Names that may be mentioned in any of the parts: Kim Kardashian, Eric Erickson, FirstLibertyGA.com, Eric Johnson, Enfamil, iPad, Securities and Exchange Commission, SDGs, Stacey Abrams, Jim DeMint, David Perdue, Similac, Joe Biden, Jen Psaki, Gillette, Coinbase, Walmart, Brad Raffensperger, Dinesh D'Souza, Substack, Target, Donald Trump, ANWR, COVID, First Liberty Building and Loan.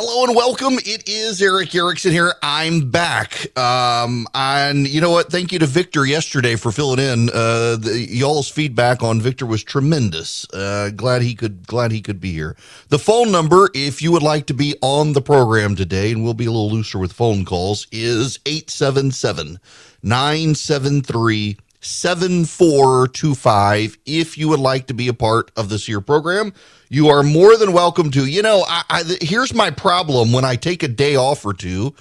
Hello and welcome. It is Eric Erickson here. I'm back. And you know what? Thank you to Victor yesterday for filling in. Y'all's feedback on Victor was tremendous. Glad he could be here. The phone number, if you would like to be on the program today, and we'll be a little looser with phone calls, is 877-973-7425. If you would like to be a part of this year program, you are more than welcome to. You know, here's my problem when I take a day off or two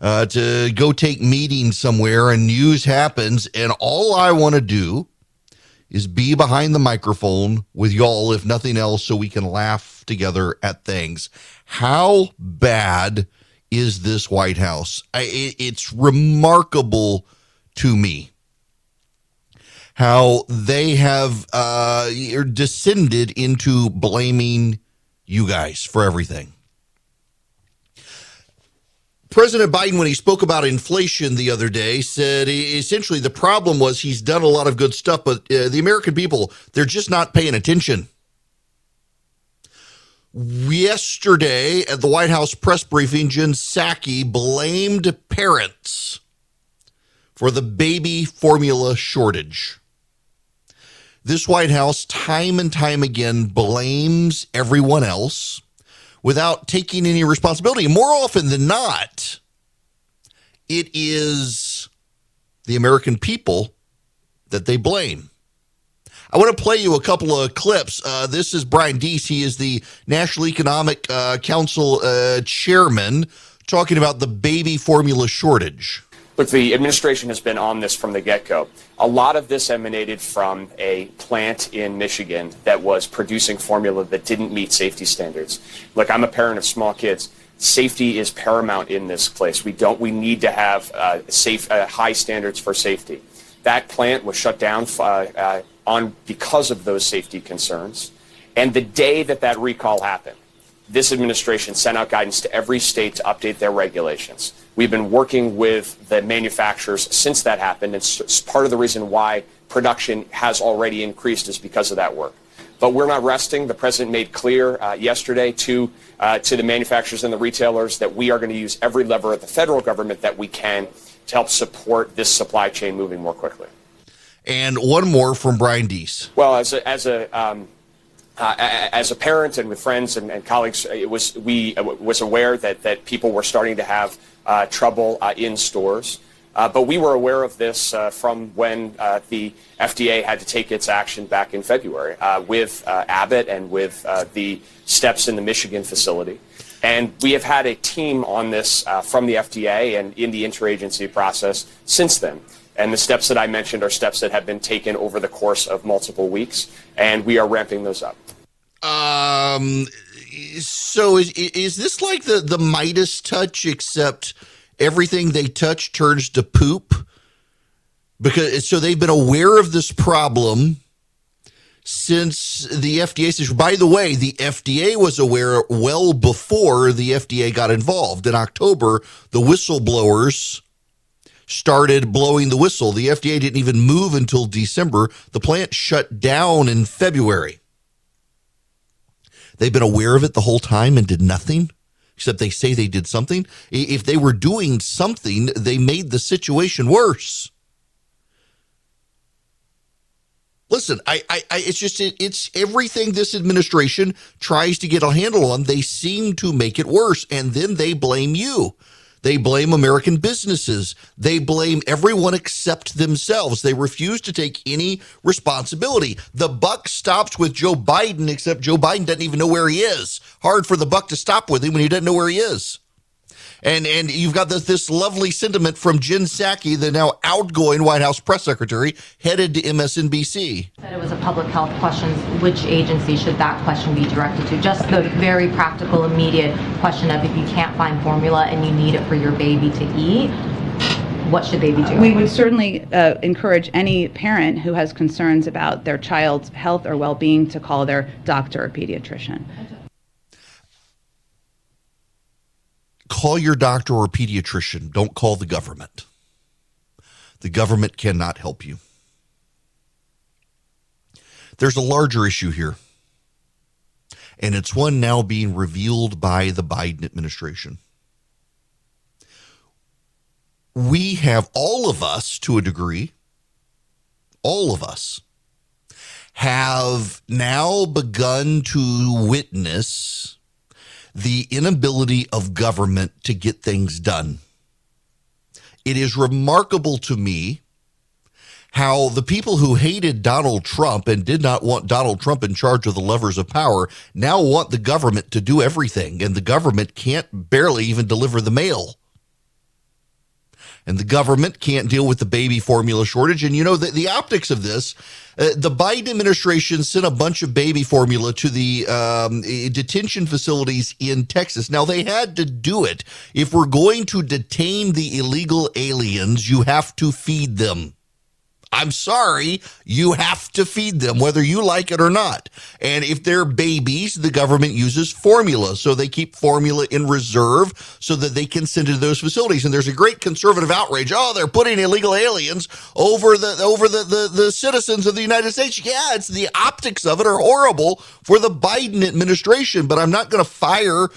to go take meetings somewhere and news happens, and all I want to do is be behind the microphone with y'all, if nothing else, so we can laugh together at things. How bad is this White House? It's remarkable to me how they have descended into blaming you guys for everything. President Biden, when he spoke about inflation the other day, said essentially the problem was he's done a lot of good stuff, but the American people, they're just not paying attention. Yesterday at the White House press briefing, Jen Psaki blamed parents for the baby formula shortage. This White House time and time again blames everyone else without taking any responsibility. More often than not, it is the American people that they blame. I want to play you a couple of clips. This is Brian Deese. He is the National Economic Council chairman, talking about the baby formula shortage. Look, the administration has been on this from the get-go. A lot of this emanated from a plant in Michigan that was producing formula that didn't meet safety standards. Look, I'm a parent of small kids. Safety is paramount in this place. We need to have high standards for safety. That plant was shut down because of those safety concerns. And the day that recall happened, this administration sent out guidance to every state to update their regulations. We've been working with the manufacturers since that happened, and it's part of the reason why production has already increased is because of that work. But we're not resting. The president made clear yesterday to the manufacturers and the retailers that we are going to use every lever at the federal government that we can to help support this supply chain moving more quickly. And one more from Brian Deese. Well, as a parent and with friends and colleagues, was aware that people were starting to have trouble in stores. But we were aware of this from when the FDA had to take its action back in February with Abbott and with the steps in the Michigan facility. And we have had a team on this from the FDA and in the interagency process since then. And the steps that I mentioned are steps that have been taken over the course of multiple weeks, and we are ramping those up. So is this like the Midas touch, except everything they touch turns to poop? So they've been aware of this problem since the FDA says, by the way, the FDA was aware well before the FDA got involved. In October, the whistleblowers started blowing the whistle. The FDA didn't even move until December. The plant shut down in February. They've been aware of it the whole time and did nothing, except they say they did something. If they were doing something, they made the situation worse. Listen, it's everything this administration tries to get a handle on, they seem to make it worse, and then they blame you. They blame American businesses. They blame everyone except themselves. They refuse to take any responsibility. The buck stops with Joe Biden, except Joe Biden doesn't even know where he is. Hard for the buck to stop with him when he doesn't know where he is. And you've got this lovely sentiment from Jen Psaki, the now outgoing White House press secretary, headed to MSNBC. That it was a public health question. Which agency should that question be directed to? Just the very practical, immediate question of if you can't find formula and you need it for your baby to eat, what should they be doing? We would certainly encourage any parent who has concerns about their child's health or well-being to call their doctor or pediatrician. Call your doctor or pediatrician. Don't call the government. The government cannot help you. There's a larger issue here. and it's one now being revealed by the Biden administration. We have, all of us to a degree, all of us have now begun to witness the inability of government to get things done. It is remarkable to me how the people who hated Donald Trump and did not want Donald Trump in charge of the levers of power now want the government to do everything, and the government can't barely even deliver the mail. And the government can't deal with the baby formula shortage. And you know, the optics of this, the Biden administration sent a bunch of baby formula to the detention facilities in Texas. Now, they had to do it. If we're going to detain the illegal aliens, you have to feed them. I'm sorry, you have to feed them, whether you like it or not. And if they're babies, the government uses formula. So they keep formula in reserve so that they can send it to those facilities. And there's a great conservative outrage. Oh, they're putting illegal aliens over the citizens of the United States. Yeah, it's the optics of it are horrible for the Biden administration. But I'm not going to fire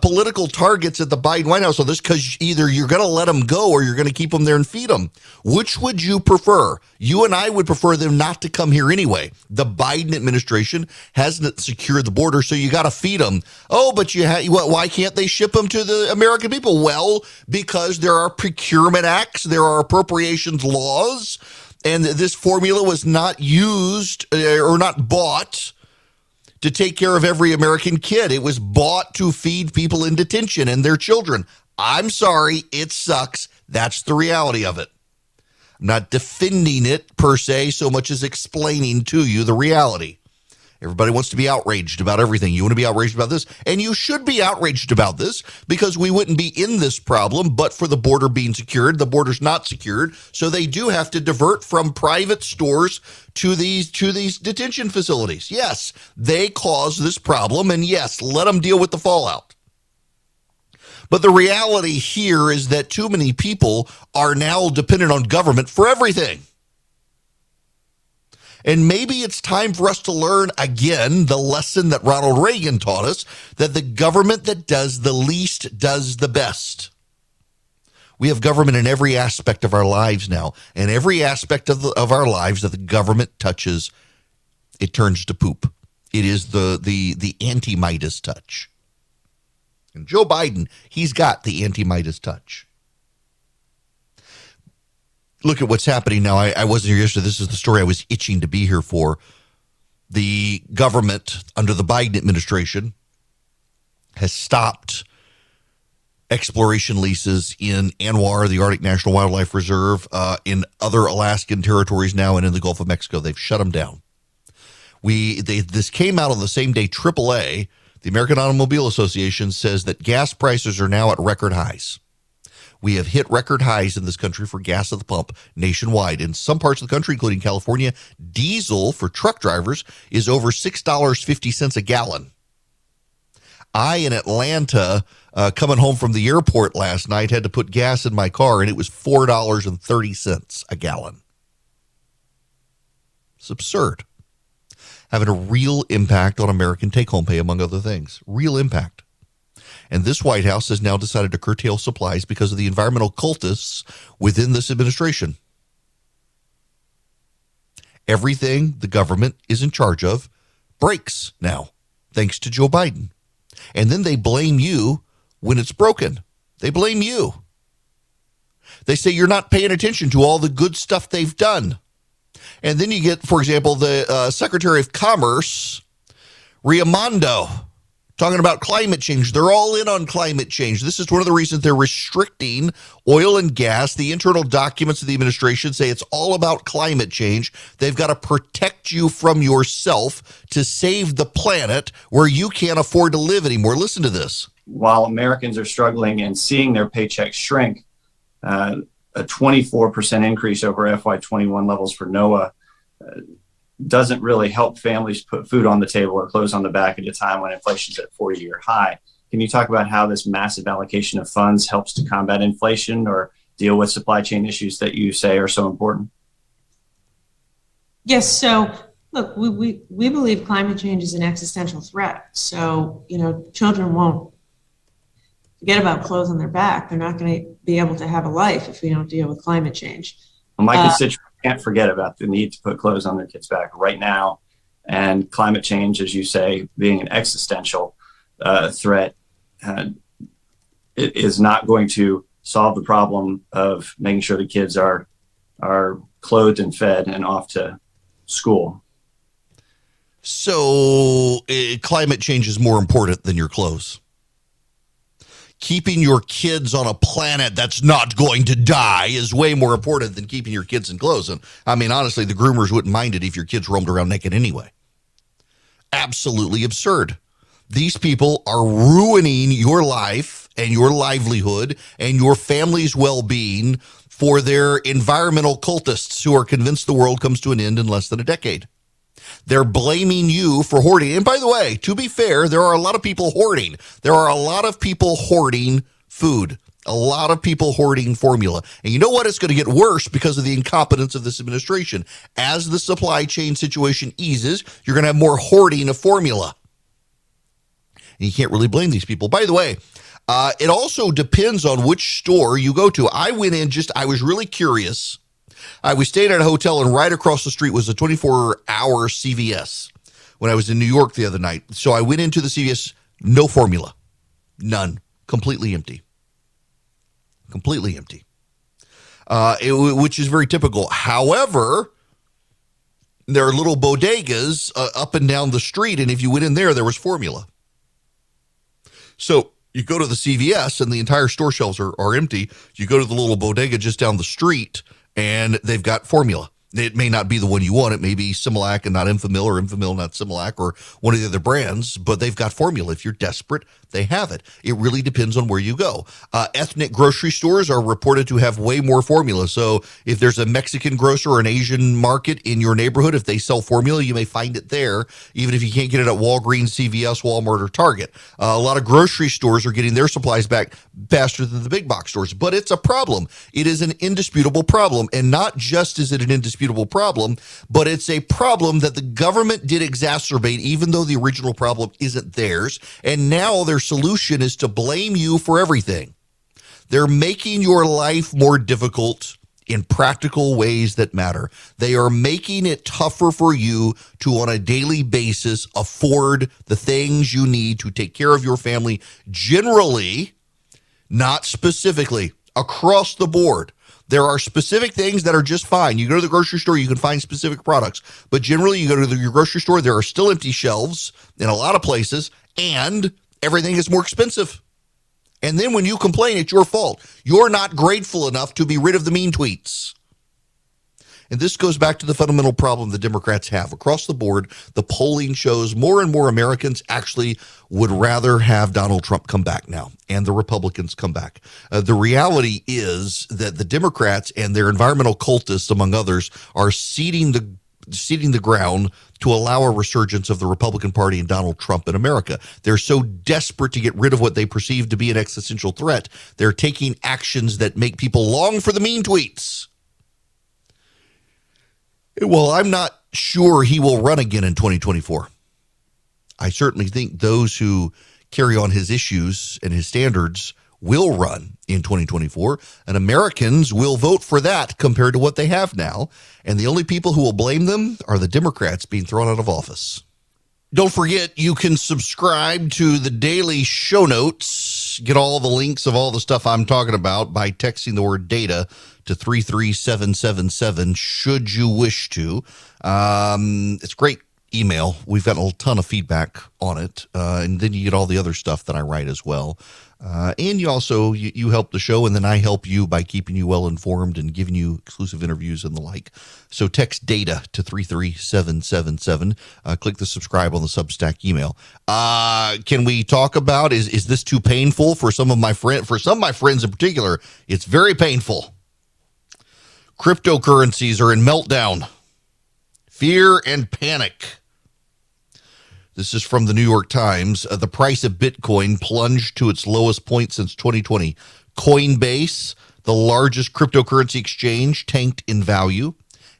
political targets at the Biden White House on this, because either you're going to let them go or you're going to keep them there and feed them. Which would you prefer? You and I would prefer them not to come here anyway. The Biden administration hasn't secured the border, so you got to feed them. Oh, but why can't they ship them to the American people? Well, because there are procurement acts, there are appropriations laws, and this formula was not used or not bought to take care of every American kid. It was bought to feed people in detention and their children. I'm sorry, it sucks. That's the reality of it. I'm not defending it per se so much as explaining to you the reality. Everybody wants to be outraged about everything. You want to be outraged about this, and you should be outraged about this, because we wouldn't be in this problem but for the border being secured. The border's not secured, so they do have to divert from private stores to these detention facilities. Yes, they caused this problem, and yes, let them deal with the fallout. But the reality here is that too many people are now dependent on government for everything. And maybe it's time for us to learn again the lesson that Ronald Reagan taught us, that the government that does the least does the best. We have government in every aspect of our lives now, and every aspect of our lives that the government touches, it turns to poop. It is the anti-Midas touch. And Joe Biden, he's got the anti-Midas touch. Look at what's happening now. I wasn't here yesterday. This is the story I was itching to be here for. The government under the Biden administration has stopped exploration leases in ANWR, the Arctic National Wildlife Reserve, in other Alaskan territories now, and in the Gulf of Mexico. They've shut them down. This came out on the same day. AAA, the American Automobile Association, says that gas prices are now at record highs. We have hit record highs in this country for gas at the pump nationwide. In some parts of the country, including California, diesel for truck drivers is over $6.50 a gallon. I, in Atlanta, coming home from the airport last night, had to put gas in my car, and it was $4.30 a gallon. It's absurd. Having a real impact on American take-home pay, among other things. Real impact. And this White House has now decided to curtail supplies because of the environmental cultists within this administration. Everything the government is in charge of breaks now, thanks to Joe Biden. And then they blame you when it's broken. They blame you. They say you're not paying attention to all the good stuff they've done. And then you get, for example, the Secretary of Commerce, Raimondo, talking about climate change. They're all in on climate change. This is one of the reasons they're restricting oil and gas. The internal documents of the administration say it's all about climate change. They've got to protect you from yourself to save the planet where you can't afford to live anymore. Listen to this. While Americans are struggling and seeing their paychecks shrink, a 24% increase over FY21 levels for NOAA doesn't really help families put food on the table or clothes on the back at a time when inflation's at 40-year high. Can you talk about how this massive allocation of funds helps to combat inflation or deal with supply chain issues that you say are so important? Yes, so Look, we believe climate change is an existential threat. So, you know, children won't forget about clothes on their back. They're not going to be able to have a life if we don't deal with climate change. Well, my constituents can't forget about the need to put clothes on their kids' back right now. And climate change, as you say, being an existential threat, it is not going to solve the problem of making sure the kids are clothed and fed and off to school. So climate change is more important than your clothes. Keeping your kids on a planet that's not going to die is way more important than keeping your kids in clothes. And I mean, honestly, the groomers wouldn't mind it if your kids roamed around naked anyway. Absolutely absurd. These people are ruining your life and your livelihood and your family's well-being for their environmental cultists who are convinced the world comes to an end in less than a decade. They're blaming you for hoarding. And by the way, to be fair, there are a lot of people hoarding. There are a lot of people hoarding food, a lot of people hoarding formula. And you know what? It's going to get worse because of the incompetence of this administration. As the supply chain situation eases, you're going to have more hoarding of formula. And you can't really blame these people. By the way, it also depends on which store you go to. I went in I was really curious. I was staying at a hotel, and right across the street was a 24-hour CVS when I was in New York the other night. So I went into the CVS, no formula, none, completely empty, which is very typical. However, there are little bodegas up and down the street, and if you went in there was formula. So you go to the CVS, and the entire store shelves are empty. You go to the little bodega just down the street, and they've got formula. It may not be the one you want. It may be Similac and not Enfamil, or Enfamil not Similac, or one of the other brands, but they've got formula. If you're desperate, they have it. It really depends on where you go. Ethnic grocery stores are reported to have way more formula. So if there's a Mexican grocer or an Asian market in your neighborhood, if they sell formula, you may find it there, even if you can't get it at Walgreens, CVS, Walmart, or Target. A lot of grocery stores are getting their supplies back faster than the big box stores, but it's a problem. It is an indisputable problem, and not just is it an indisputable problem, but it's a problem that the government did exacerbate, even though the original problem isn't theirs. And now their solution is to blame you for everything. They're making your life more difficult in practical ways that matter. They are making it tougher for you to, on a daily basis, afford the things you need to take care of your family generally, not specifically, across the board. There are specific things that are just fine. You go to the grocery store, you can find specific products. But generally, you go to your grocery store, there are still empty shelves in a lot of places, and everything is more expensive. And then when you complain, it's your fault. You're not grateful enough to be rid of the mean tweets. And this goes back to the fundamental problem the Democrats have. Across the board, the polling shows more and more Americans actually would rather have Donald Trump come back now and the Republicans come back. The reality is that the Democrats and their environmental cultists, among others, are ceding the ground to allow a resurgence of the Republican Party and Donald Trump in America. They're so desperate to get rid of what they perceive to be an existential threat, they're taking actions that make people long for the mean tweets. Well, I'm not sure he will run again in 2024. I certainly think those who carry on his issues and his standards will run in 2024, and Americans will vote for that compared to what they have now. And the only people who will blame them are the Democrats being thrown out of office. Don't forget, you can subscribe to the daily show notes. Get all the links of all the stuff I'm talking about by texting the word data to 33777 should you wish to. It's great email. We've gotten a ton of feedback on it. And then you get all the other stuff that I write as well. And you also, you help the show, and then I help you by keeping you well-informed and giving you exclusive interviews and the like. So text data to 33777. Click the subscribe on the Substack email. Can we talk about, is this too painful for some of my friends? For some of my friends in particular, it's very painful. Cryptocurrencies are in meltdown. Fear and panic. This is from the New York Times. The price of Bitcoin plunged to its lowest point since 2020. Coinbase, the largest cryptocurrency exchange, tanked in value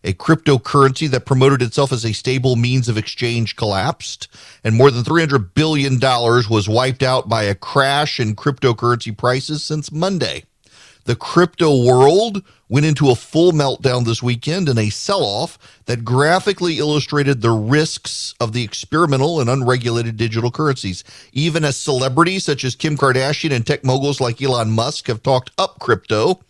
A cryptocurrency that promoted itself as a stable means of exchange collapsed, and more than $300 billion was wiped out by a crash in cryptocurrency prices since Monday. The crypto world went into a full meltdown this weekend in a sell-off that graphically illustrated the risks of the experimental and unregulated digital currencies. Even as celebrities such as Kim Kardashian and tech moguls like Elon Musk have talked up crypto,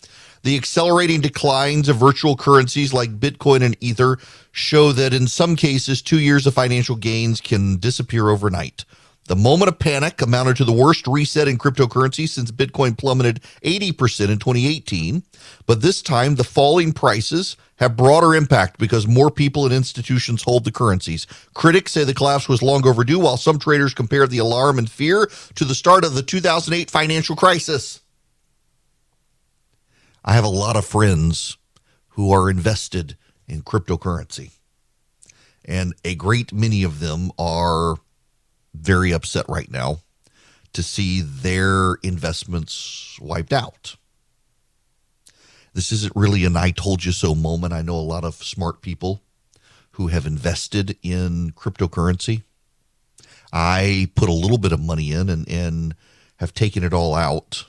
the accelerating declines of virtual currencies like Bitcoin and Ether show that in some cases, 2 years of financial gains can disappear overnight. The moment of panic amounted to the worst reset in cryptocurrency since Bitcoin plummeted 80% in 2018. But this time, the falling prices have broader impact because more people and institutions hold the currencies. Critics say the collapse was long overdue, while some traders compare the alarm and fear to the start of the 2008 financial crisis. I have a lot of friends who are invested in cryptocurrency, and a great many of them are very upset right now to see their investments wiped out. This isn't really an I told you so moment. I know a lot of smart people who have invested in cryptocurrency. I put a little bit of money in and have taken it all out,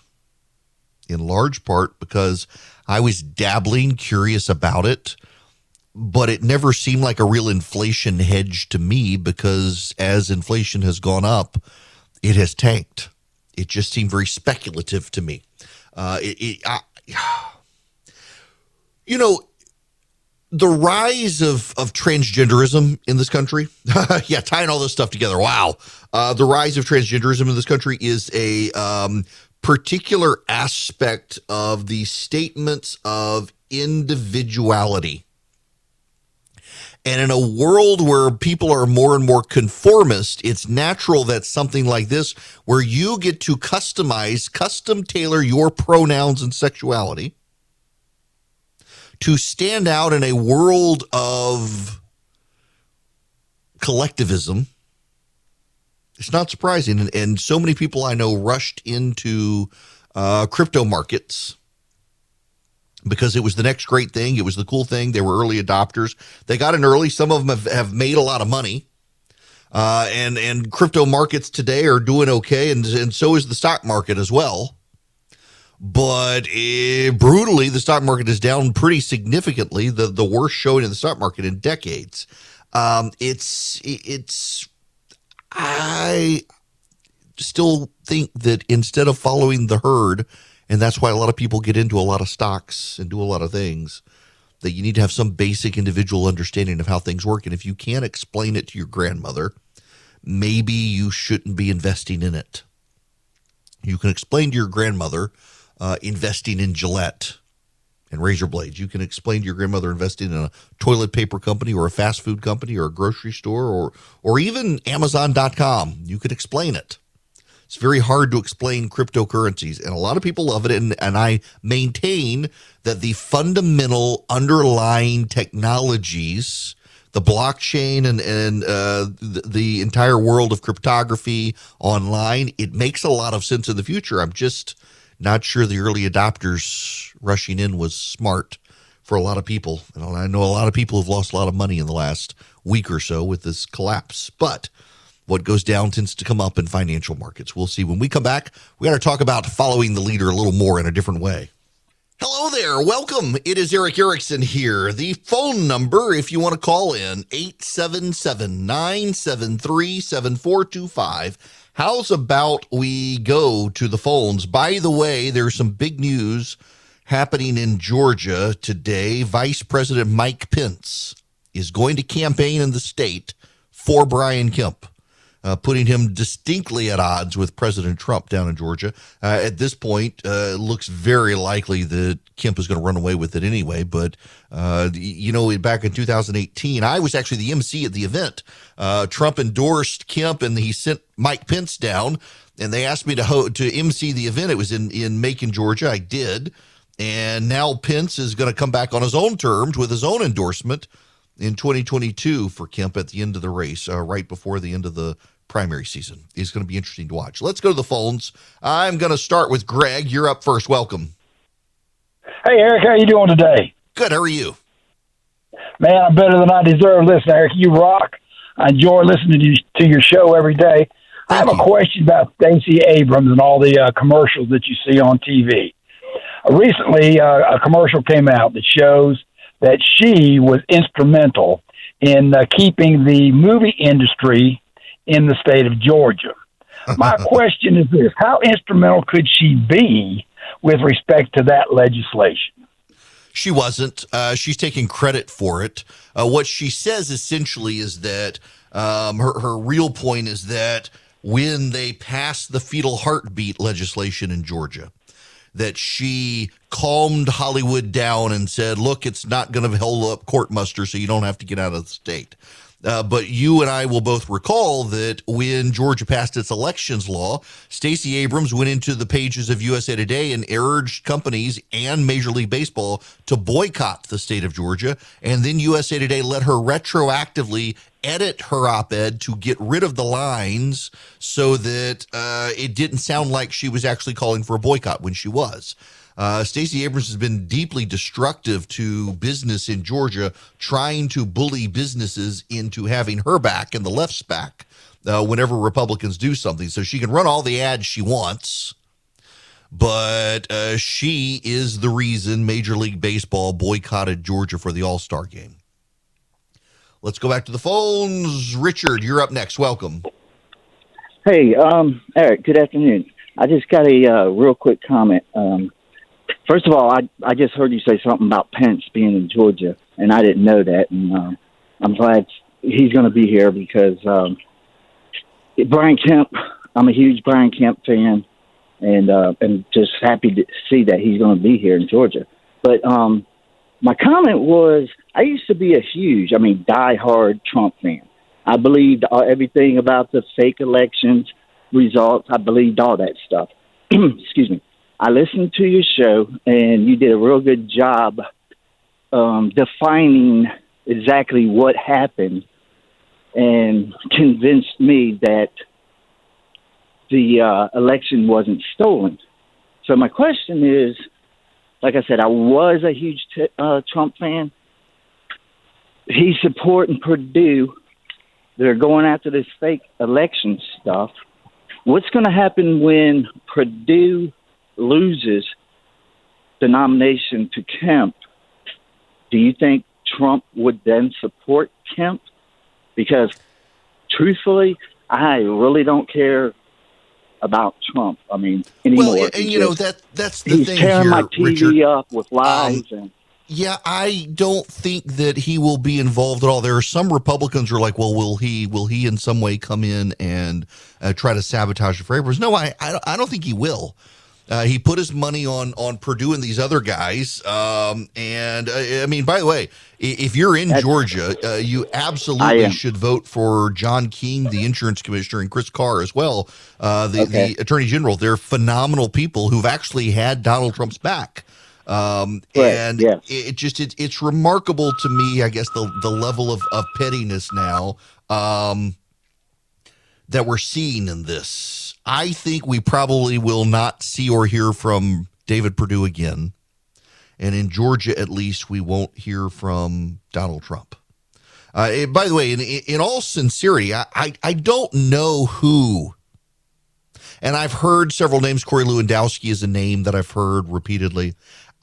in large part because I was dabbling, curious about it. But it never seemed like a real inflation hedge to me because as inflation has gone up, it has tanked. It just seemed very speculative to me. The rise of transgenderism in this country, yeah, tying all this stuff together, wow. The rise of transgenderism in this country is a particular aspect of the statements of individuality. And in a world where people are more and more conformist, it's natural that something like this, where you get to custom tailor your pronouns and sexuality to stand out in a world of collectivism, it's not surprising. And so many people I know rushed into crypto markets because it was the next great thing. It was the cool thing. They were early adopters. They got in early. Some of them have made a lot of money. And crypto markets today are doing okay, and so is the stock market as well. But brutally, the stock market is down pretty significantly, the worst showing in the stock market in decades. I still think that instead of following the herd, and that's why a lot of people get into a lot of stocks and do a lot of things, that you need to have some basic individual understanding of how things work. And if you can't explain it to your grandmother, maybe you shouldn't be investing in it. You can explain to your grandmother investing in Gillette and razor blades. You can explain to your grandmother investing in a toilet paper company or a fast food company or a grocery store or even Amazon.com. You could explain it. It's very hard to explain cryptocurrencies, and a lot of people love it, and I maintain that the fundamental underlying technologies, the blockchain and the entire world of cryptography online, it makes a lot of sense in the future. I'm just not sure the early adopters rushing in was smart for a lot of people. And I know a lot of people have lost a lot of money in the last week or so with this collapse, but what goes down tends to come up in financial markets. We'll see. When we come back, we got to talk about following the leader a little more in a different way. Hello there. Welcome. It is Eric Erickson here. The phone number, if you want to call in, 877-973-7425. How's about we go to the phones? By the way, there's some big news happening in Georgia today. Vice President Mike Pence is going to campaign in the state for Brian Kemp, putting him distinctly at odds with President Trump down in Georgia. At this point, it looks very likely that Kemp is going to run away with it anyway. But, back in 2018, I was actually the MC at the event. Trump endorsed Kemp, and he sent Mike Pence down, and they asked me to MC the event. It was in Macon, Georgia. I did. And now Pence is going to come back on his own terms with his own endorsement in 2022 for Kemp at the end of the race, right before the end of the primary season. Is going to be interesting to watch. Let's go to the phones. I'm going to start with Greg. You're up first. Welcome. Hey, Eric. How you doing today? Good. How are you? Man, I'm better than I deserve. Listen, Eric, you rock. I enjoy listening to your show every day. I have a question about Stacey Abrams and all the commercials that you see on TV. Recently, a commercial came out that shows that she was instrumental in keeping the movie industry in the state of Georgia. My question is this: how instrumental could she be with respect to that legislation? She wasn't. She's taking credit for it. What she says essentially is that her real point is that when they passed the fetal heartbeat legislation in Georgia, that she calmed Hollywood down and said, look, it's not going to hold up court muster, so you don't have to get out of the state. But you and I will both recall that when Georgia passed its elections law, Stacey Abrams went into the pages of USA Today and urged companies and Major League Baseball to boycott the state of Georgia. And then USA Today let her retroactively edit her op-ed to get rid of the lines so that it didn't sound like she was actually calling for a boycott when she was. Stacey Abrams has been deeply destructive to business in Georgia, trying to bully businesses into having her back and the left's back whenever Republicans do something. So she can run all the ads she wants, but she is the reason Major League Baseball boycotted Georgia for the All-Star game. Let's go back to the phones. Richard, you're up next. Welcome. Hey, Eric, good afternoon. I just got a real quick comment. First of all, I just heard you say something about Pence being in Georgia, and I didn't know that. And I'm glad he's going to be here because Brian Kemp, I'm a huge Brian Kemp fan, and just happy to see that he's going to be here in Georgia. But my comment was, I used to be a huge, diehard Trump fan. I believed everything about the fake elections results. I believed all that stuff. Excuse me. I listened to your show, and you did a real good job defining exactly what happened and convinced me that the election wasn't stolen. So my question is, like I said, I was a huge Trump fan. He's supporting Perdue. They're going after this fake election stuff. What's going to happen when Perdue loses the nomination to Kemp? Do you think Trump would then support Kemp? Because truthfully, I really don't care about Trump. Anymore. Well, and you know, that's the thing. He's tearing my TV up with lies and. Yeah, I don't think that he will be involved at all. There are some Republicans who are like, well, will he in some way come in and try to sabotage the framers? No, I don't think he will. He put his money on Perdue and these other guys. By the way, if you're in Georgia, you absolutely should vote for John King, the insurance commissioner, and Chris Carr as well, the attorney general. They're phenomenal people who've actually had Donald Trump's back. It's remarkable to me, I guess, the level of pettiness now that we're seeing in this. I think we probably will not see or hear from David Perdue again. And in Georgia, at least, we won't hear from Donald Trump. By the way, in all sincerity, I don't know who. And I've heard several names. Corey Lewandowski is a name that I've heard repeatedly.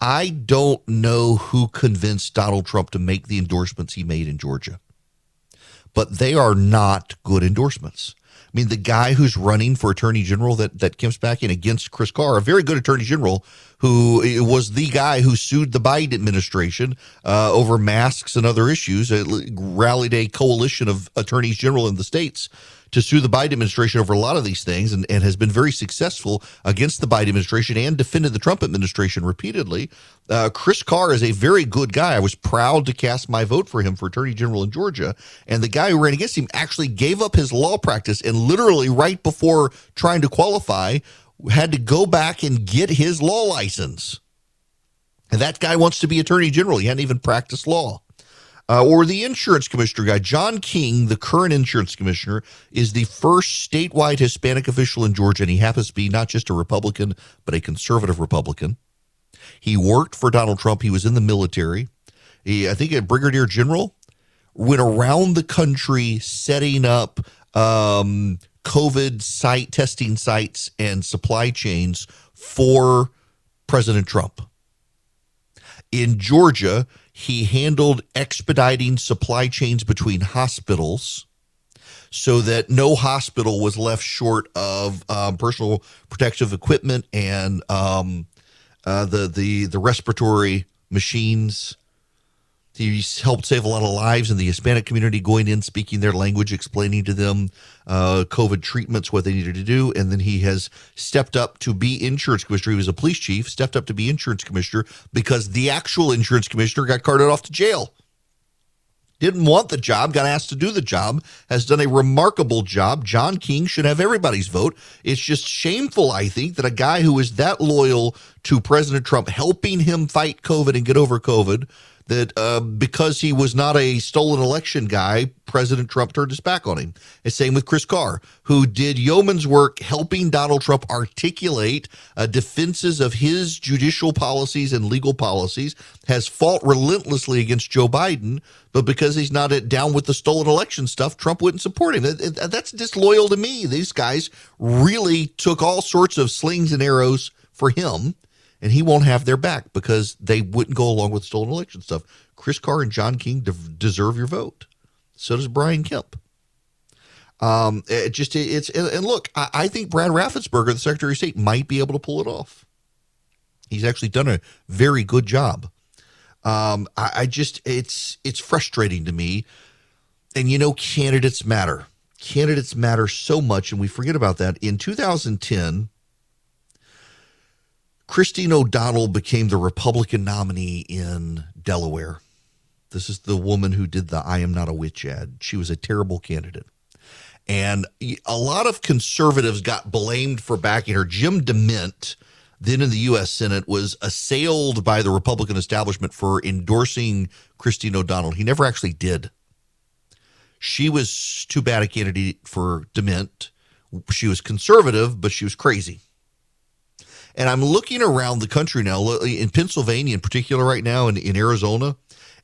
I don't know who convinced Donald Trump to make the endorsements he made in Georgia. But they are not good endorsements. The guy who's running for attorney general that Kemp's backing against Chris Carr, a very good attorney general, who was the guy who sued the Biden administration over masks and other issues, rallied a coalition of attorneys general in the states to sue the Biden administration over a lot of these things, and has been very successful against the Biden administration and defended the Trump administration repeatedly. Chris Carr is a very good guy. I was proud to cast my vote for him for attorney general in Georgia. And the guy who ran against him actually gave up his law practice and literally right before trying to qualify had to go back and get his law license. And that guy wants to be attorney general. He hadn't even practiced law. Or the insurance commissioner guy, John King, the current insurance commissioner, is the first statewide Hispanic official in Georgia, and he happens to be not just a Republican, but a conservative Republican. He worked for Donald Trump. He was in the military. I think a brigadier general, went around the country setting up COVID site testing sites and supply chains for President Trump. In Georgia, he handled expediting supply chains between hospitals so that no hospital was left short of personal protective equipment and the respiratory machines. He helped save a lot of lives in the Hispanic community, going in, speaking their language, explaining to them COVID treatments, what they needed to do. And then he has stepped up to be insurance commissioner. He was a police chief, stepped up to be insurance commissioner because the actual insurance commissioner got carted off to jail. Didn't want the job, got asked to do the job, has done a remarkable job. John King should have everybody's vote. It's just shameful, I think, that a guy who is that loyal to President Trump, helping him fight COVID and get over COVID, that because he was not a stolen election guy, President Trump turned his back on him. And same with Chris Carr, who did yeoman's work helping Donald Trump articulate defenses of his judicial policies and legal policies, has fought relentlessly against Joe Biden, but because he's not down with the stolen election stuff, Trump wouldn't support him. That's disloyal to me. These guys really took all sorts of slings and arrows for him, and he won't have their back because they wouldn't go along with stolen election stuff. Chris Carr and John King deserve your vote. So does Brian Kemp. I think Brad Raffensperger, the Secretary of State, might be able to pull it off. He's actually done a very good job. It's frustrating to me. And you know, candidates matter. Candidates matter so much, and we forget about that. In 2010. Christine O'Donnell became the Republican nominee in Delaware. This is the woman who did the I am not a witch ad. She was a terrible candidate. And a lot of conservatives got blamed for backing her. Jim DeMint, then in the U.S. Senate, was assailed by the Republican establishment for endorsing Christine O'Donnell. He never actually did. She was too bad a candidate for DeMint. She was conservative, but she was crazy. And I'm looking around the country now, in Pennsylvania in particular right now, and in Arizona,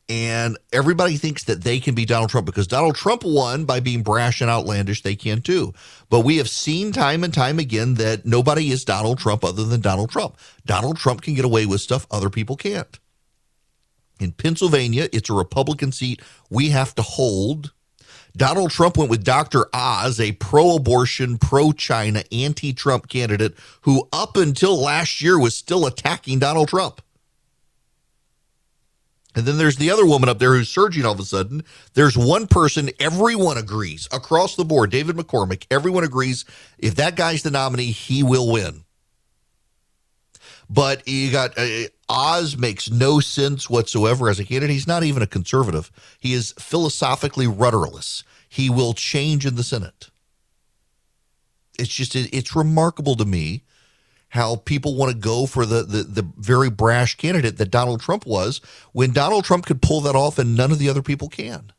and everybody thinks that they can be Donald Trump because Donald Trump won by being brash and outlandish. They can too. But we have seen time and time again that nobody is Donald Trump other than Donald Trump. Donald Trump can get away with stuff other people can't. In Pennsylvania, it's a Republican seat we have to hold. Donald Trump went with Dr. Oz, a pro-abortion, pro-China, anti-Trump candidate who up until last year was still attacking Donald Trump. And then there's the other woman up there who's surging all of a sudden. There's one person everyone agrees across the board, David McCormick, everyone agrees if that guy's the nominee, he will win. But you got Oz makes no sense whatsoever as a candidate. He's not even a conservative. He is philosophically rudderless. He will change in the Senate. It's just, it's remarkable to me how people want to go for the very brash candidate that Donald Trump was when Donald Trump could pull that off and none of the other people can.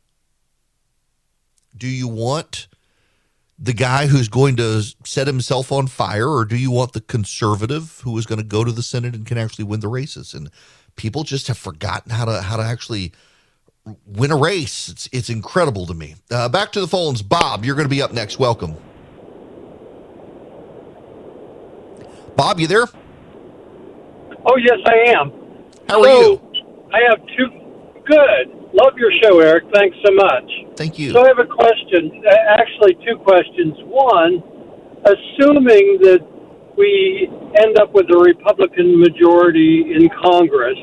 Do you want the guy who's going to set himself on fire, or do you want the conservative who is going to go to the Senate and can actually win the races? And people just have forgotten how to actually win a race. It's incredible to me. Back to the phones. Bob, you're going to be up next. Welcome. Bob, you there? Oh, yes, I am. How are you? I have two. Good. Love your show, Eric. Thanks so much. Thank you. So I have a question, actually two questions. One, assuming that we end up with a Republican majority in Congress,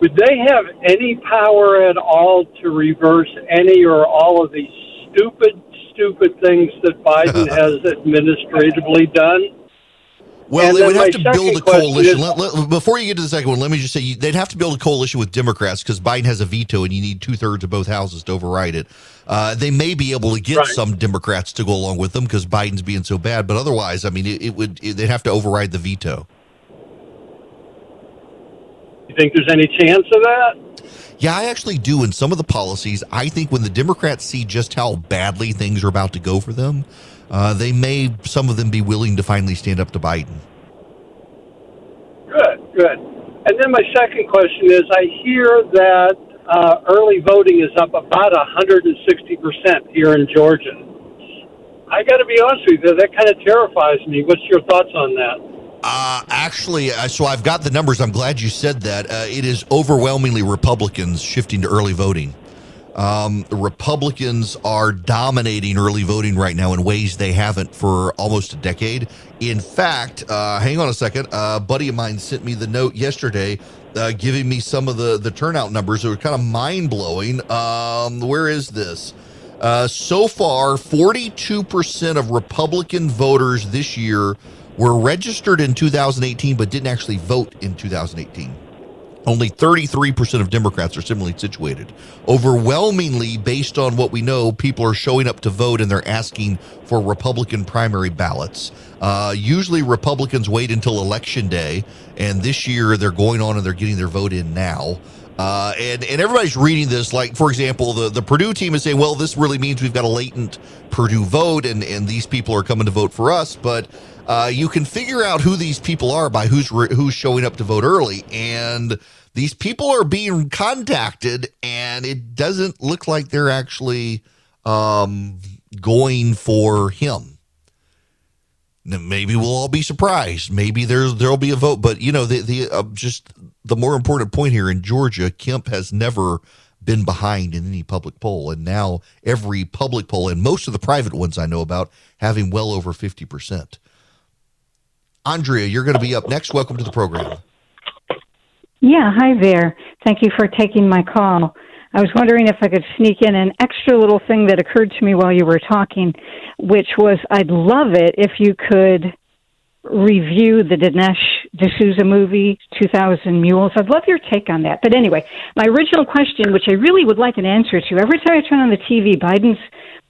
would they have any power at all to reverse any or all of these stupid things that Biden has administratively done? Well, they would have to build a coalition. Before you get to the second one, let me just say they'd have to build a coalition with Democrats because Biden has a veto and you need 2/3 of both houses to override it. They may be able to get some Democrats to go along with them because Biden's being so bad. But otherwise, I mean, they'd have to override the veto. You think there's any chance of that? Yeah, I actually do. In some of the policies, I think when the Democrats see just how badly things are about to go for them, they may, some of them, be willing to finally stand up to Biden. Good. And then my second question is, I hear that early voting is up about 160% here in Georgia. I got to be honest with you, that kind of terrifies me. What's your thoughts on that? So I've got the numbers. I'm glad you said that. It is overwhelmingly Republicans shifting to early voting. Republicans are dominating early voting right now in ways they haven't for almost a decade. In fact, hang on a second. A buddy of mine sent me the note yesterday giving me some of the turnout numbers that were kind of mind-blowing. Where is this? So far, 42% of Republican voters this year were registered in 2018 but didn't actually vote in 2018. Only 33% of Democrats are similarly situated. Overwhelmingly, based on what we know, people are showing up to vote and they're asking for Republican primary ballots. Usually Republicans wait until Election Day, and this year they're going on and they're getting their vote in now. And everybody's reading this, like, for example, the Purdue team is saying, well, this really means we've got a latent Purdue vote and these people are coming to vote for us. But you can figure out who these people are by who's showing up to vote early. And these people are being contacted, and it doesn't look like they're actually going for him. Maybe we'll all be surprised. Maybe there'll be a vote. But, you know, just the more important point here in Georgia, Kemp has never been behind in any public poll. And now every public poll, and most of the private ones I know about, having well over 50%. Andrea, you're going to be up next. Welcome to the program. Yeah, hi there. Thank you for taking my call. I was wondering if I could sneak in an extra little thing that occurred to me while you were talking, which was I'd love it if you could review the Dinesh D'Souza movie, 2000 Mules. I'd love your take on that. But anyway, my original question, which I really would like an answer to, every time I turn on the TV, Biden's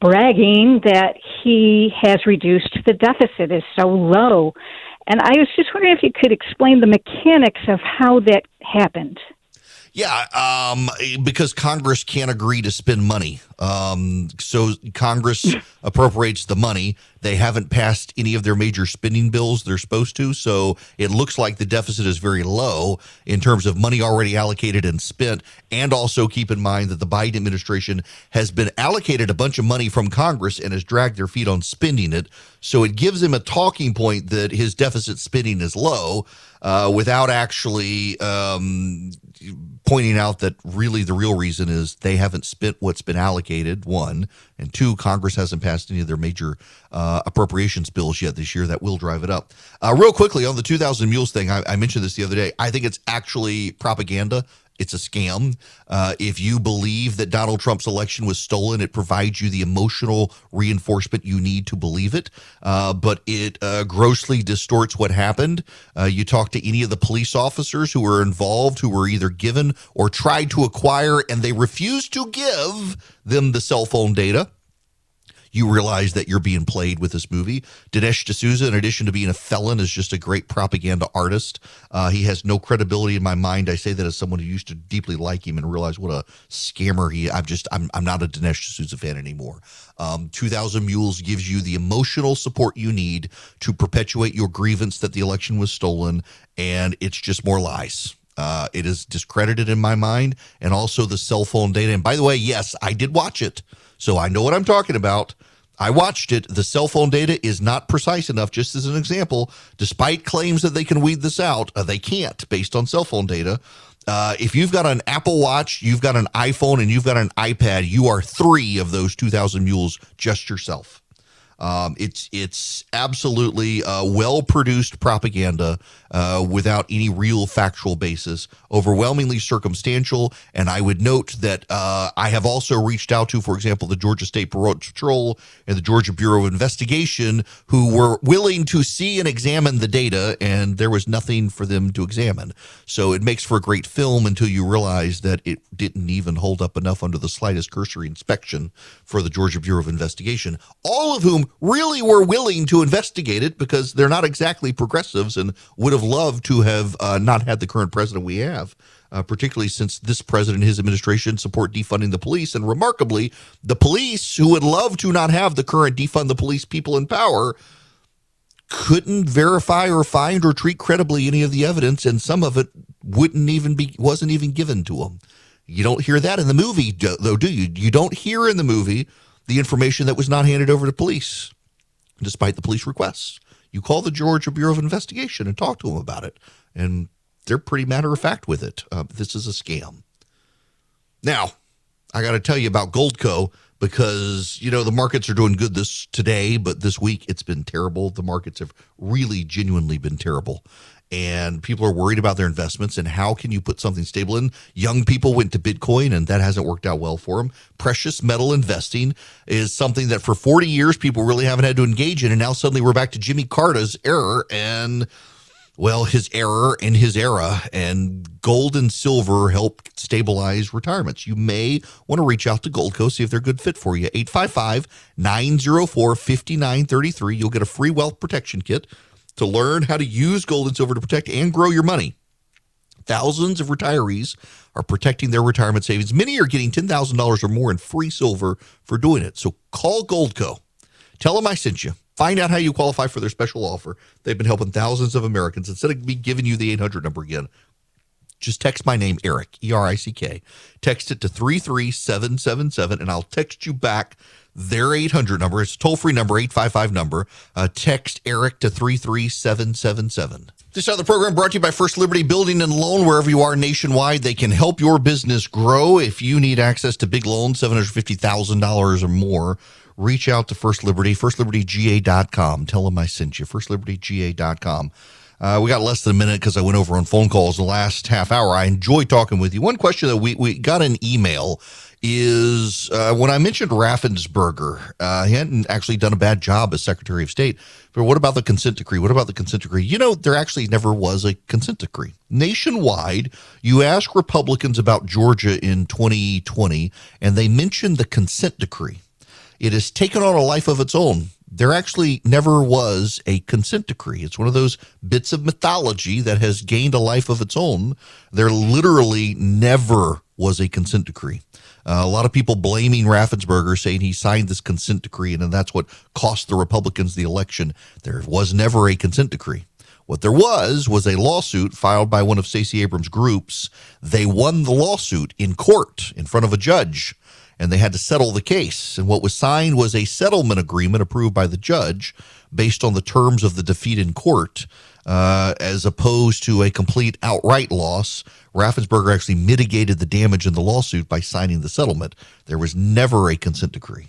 bragging that he has reduced the deficit, is so low. And I was just wondering if you could explain the mechanics of how that happened. Yeah, because Congress can't agree to spend money. So Congress appropriates the money. They haven't passed any of their major spending bills they're supposed to. So it looks like the deficit is very low in terms of money already allocated and spent. And also keep in mind that the Biden administration has been allocated a bunch of money from Congress and has dragged their feet on spending it. So it gives him a talking point that his deficit spending is low, without actually pointing out that really the real reason is they haven't spent what's been allocated, one, and two, Congress hasn't passed any of their major appropriations bills yet this year. That will drive it up. Real quickly, on the 2000 Mules thing, I mentioned this the other day. I think it's actually propaganda. It's a scam. If you believe that Donald Trump's election was stolen, it provides you the emotional reinforcement you need to believe it. But it grossly distorts what happened. You talk to any of the police officers who were involved, who were either given or tried to acquire, and they refused to give them the cell phone data. You realize that you're being played with this movie. Dinesh D'Souza, in addition to being a felon, is just a great propaganda artist. He has no credibility in my mind. I say that as someone who used to deeply like him and realize what a scammer he is. I'm not a Dinesh D'Souza fan anymore. 2000 Mules gives you the emotional support you need to perpetuate your grievance that the election was stolen, and it's just more lies. It is discredited in my mind, and also the cell phone data. And by the way, yes, I did watch it. So I know what I'm talking about. I watched it. The cell phone data is not precise enough, just as an example. Despite claims that they can weed this out, they can't based on cell phone data. If you've got an Apple Watch, you've got an iPhone, and you've got an iPad, you are three of those 2000 Mules just yourself. It's absolutely well-produced propaganda without any real factual basis, overwhelmingly circumstantial. And I would note that I have also reached out to, for example, the Georgia State Patrol and the Georgia Bureau of Investigation, who were willing to see and examine the data, and there was nothing for them to examine. So it makes for a great film until you realize that it didn't even hold up enough under the slightest cursory inspection for the Georgia Bureau of Investigation, all of whom really were willing to investigate it because they're not exactly progressives and would have loved to have not had the current president we have, particularly since this president and his administration support defunding the police. And remarkably, the police, who would love to not have the current defund the police people in power, couldn't verify or find or treat credibly any of the evidence, and some of it wasn't even given to them. You don't hear that in the movie, though, do you? You don't hear in the movie the information that was not handed over to police, despite the police requests. You call the Georgia Bureau of Investigation and talk to them about it, and they're pretty matter-of-fact with it. This is a scam. Now, I got to tell you about Goldco because, you know, the markets are doing good today, but this week it's been terrible. The markets have really genuinely been terrible, and people are worried about their investments and how can you put something stable in. Young people went to Bitcoin, and that hasn't worked out well for them. Precious metal investing is something that for 40 years people really haven't had to engage in, and now suddenly we're back to Jimmy Carter's error and, well, his error in his era, and gold and silver help stabilize retirements. You may want to reach out to Goldco, see if they're a good fit for you. 855-904-5933. You'll get a free wealth protection kit to learn how to use gold and silver to protect and grow your money. Thousands of retirees are protecting their retirement savings. Many are getting $10,000 or more in free silver for doing it. So call Goldco. Tell them I sent you. Find out how you qualify for their special offer. They've been helping thousands of Americans. Instead of me giving you the 800 number again, just text my name, Eric, E-R-I-C-K. Text it to 33777, and I'll text you back their 800 number. It's a toll-free number, 855 number. Text Eric to 33777. This other program brought to you by First Liberty Building and Loan. Wherever you are nationwide, they can help your business grow. If you need access to big loans, $750,000 or more, reach out to First Liberty, FirstLibertyGA.com. Tell them I sent you, FirstLibertyGA.com. We got less than a minute because I went over on phone calls the last half hour. I enjoy talking with you. One question that we got an email is when I mentioned Raffensperger, he hadn't actually done a bad job as Secretary of State. But what about the consent decree? What about the consent decree? You know, there actually never was a consent decree. Nationwide, you ask Republicans about Georgia in 2020, and they mentioned the consent decree. It has taken on a life of its own. There actually never was a consent decree. It's one of those bits of mythology that has gained a life of its own. There literally never was a consent decree. A lot of people blaming Raffensperger, saying he signed this consent decree, and that's what cost the Republicans the election. There was never a consent decree. What there was a lawsuit filed by one of Stacey Abrams' groups. They won the lawsuit in court in front of a judge, and they had to settle the case. And what was signed was a settlement agreement approved by the judge based on the terms of the defeat in court, as opposed to a complete outright loss. Raffensperger actually mitigated the damage in the lawsuit by signing the settlement. There was never a consent decree.